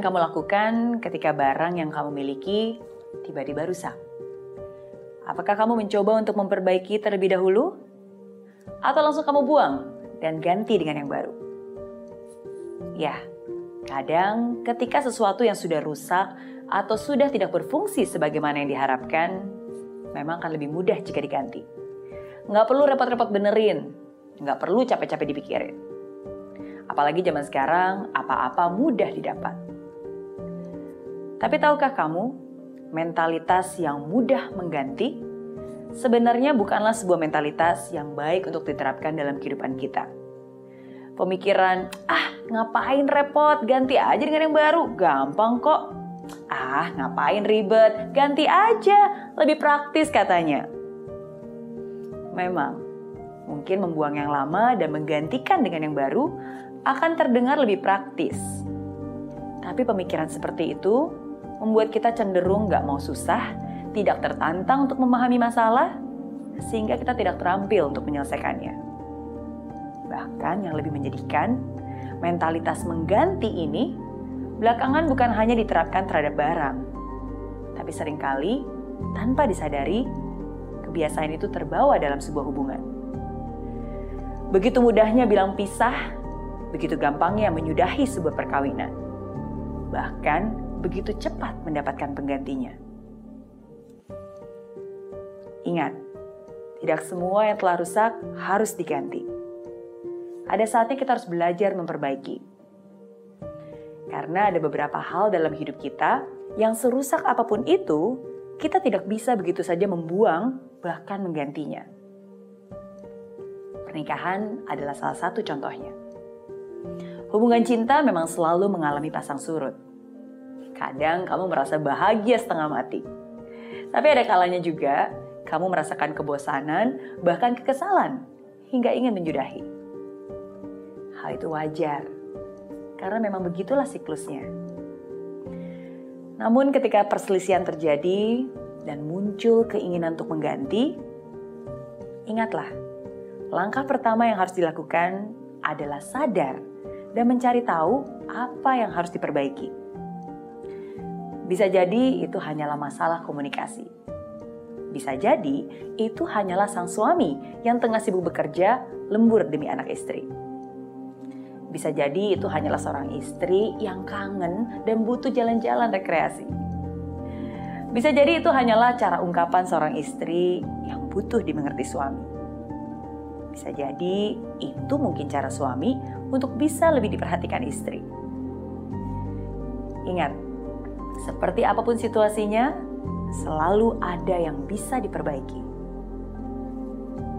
akan kamu lakukan ketika barang yang kamu miliki tiba-tiba rusak? Apakah kamu mencoba untuk memperbaiki terlebih dahulu? Atau langsung kamu buang dan ganti dengan yang baru? Ya, kadang ketika sesuatu yang sudah rusak atau sudah tidak berfungsi sebagaimana yang diharapkan, memang akan lebih mudah jika diganti. Nggak perlu repot-repot benerin, nggak perlu capek-capek dipikirin. Apalagi zaman sekarang, apa-apa mudah didapat. Tapi tahukah kamu, mentalitas yang mudah mengganti sebenarnya bukanlah sebuah mentalitas yang baik untuk diterapkan dalam kehidupan kita. Pemikiran, ngapain repot, ganti aja dengan yang baru, gampang kok. Ngapain ribet, ganti aja, lebih praktis katanya. Memang, mungkin membuang yang lama dan menggantikan dengan yang baru akan terdengar lebih praktis. Tapi pemikiran seperti itu membuat kita cenderung nggak mau susah, tidak tertantang untuk memahami masalah, sehingga kita tidak terampil untuk menyelesaikannya. Bahkan yang lebih menyedihkan, mentalitas mengganti ini belakangan bukan hanya diterapkan terhadap barang, tapi seringkali tanpa disadari, kebiasaan itu terbawa dalam sebuah hubungan. Begitu mudahnya bilang pisah, begitu gampangnya menyudahi sebuah perkawinan. Bahkan begitu cepat mendapatkan penggantinya. Ingat, tidak semua yang telah rusak harus diganti. Ada saatnya kita harus belajar memperbaiki. Karena ada beberapa hal dalam hidup kita yang serusak apapun itu, kita tidak bisa begitu saja membuang, bahkan menggantinya. Pernikahan adalah salah satu contohnya. Hubungan cinta memang selalu mengalami pasang surut. Kadang kamu merasa bahagia setengah mati. Tapi ada kalanya juga, kamu merasakan kebosanan, bahkan kekesalan, hingga ingin menyudahi. Hal itu wajar, karena memang begitulah siklusnya. Namun ketika perselisihan terjadi dan muncul keinginan untuk mengganti, ingatlah, langkah pertama yang harus dilakukan adalah sadar dan mencari tahu apa yang harus diperbaiki. Bisa jadi itu hanyalah masalah komunikasi. Bisa jadi itu hanyalah sang suami yang tengah sibuk bekerja lembur demi anak istri. Bisa jadi itu hanyalah seorang istri yang kangen dan butuh jalan-jalan rekreasi. Bisa jadi itu hanyalah cara ungkapan seorang istri yang butuh dimengerti suami. Bisa jadi itu mungkin cara suami untuk bisa lebih diperhatikan istri. Ingat, seperti apapun situasinya, selalu ada yang bisa diperbaiki.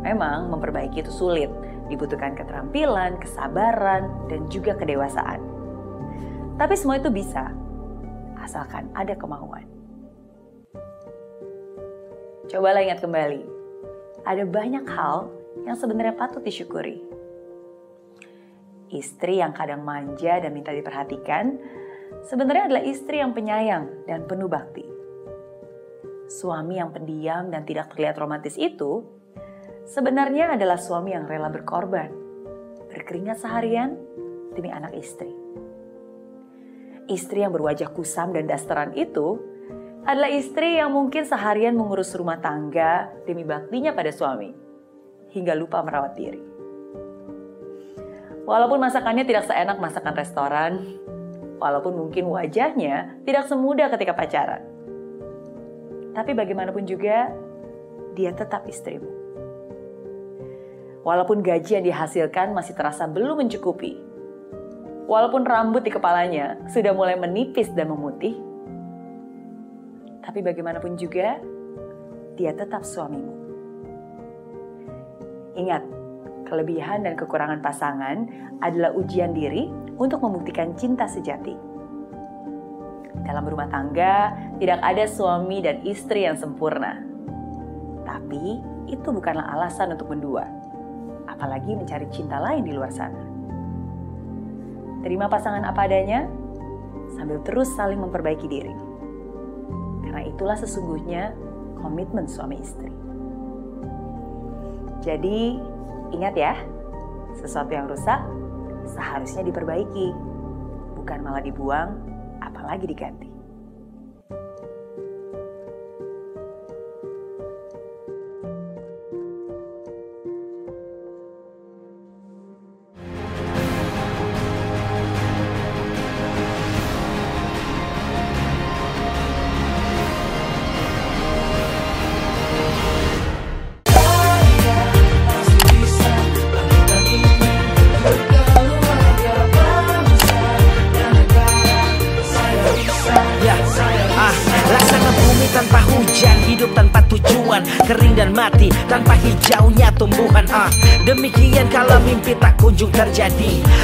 Memang memperbaiki itu sulit. Dibutuhkan keterampilan, kesabaran, dan juga kedewasaan. Tapi semua itu bisa, asalkan ada kemauan. Cobalah ingat kembali, ada banyak hal yang sebenarnya patut disyukuri. Istri yang kadang manja dan minta diperhatikan, sebenarnya adalah istri yang penyayang dan penuh bakti. Suami yang pendiam dan tidak terlihat romantis itu, sebenarnya adalah suami yang rela berkorban, berkeringat seharian demi anak istri. Istri yang berwajah kusam dan dasteran itu adalah istri yang mungkin seharian mengurus rumah tangga demi baktinya pada suami, hingga lupa merawat diri. Walaupun masakannya tidak seenak masakan restoran, walaupun mungkin wajahnya tidak semudah ketika pacaran, tapi bagaimanapun juga, dia tetap istrimu. Walaupun gaji yang dihasilkan masih terasa belum mencukupi. Walaupun rambut di kepalanya sudah mulai menipis dan memutih. Tapi bagaimanapun juga, dia tetap suamimu. Ingat, kelebihan dan kekurangan pasangan adalah ujian diri untuk membuktikan cinta sejati. Dalam rumah tangga, tidak ada suami dan istri yang sempurna. Tapi, itu bukanlah alasan untuk mendua. Apalagi mencari cinta lain di luar sana. Terima pasangan apa adanya, sambil terus saling memperbaiki diri. Karena itulah sesungguhnya komitmen suami istri. Jadi, ingat ya, sesuatu yang rusak seharusnya diperbaiki, bukan malah dibuang apalagi diganti. Tanpa hujan, hidup tanpa tujuan, kering dan mati tanpa hijaunya tumbuhan. Demikian kalau mimpi tak kunjung terjadi.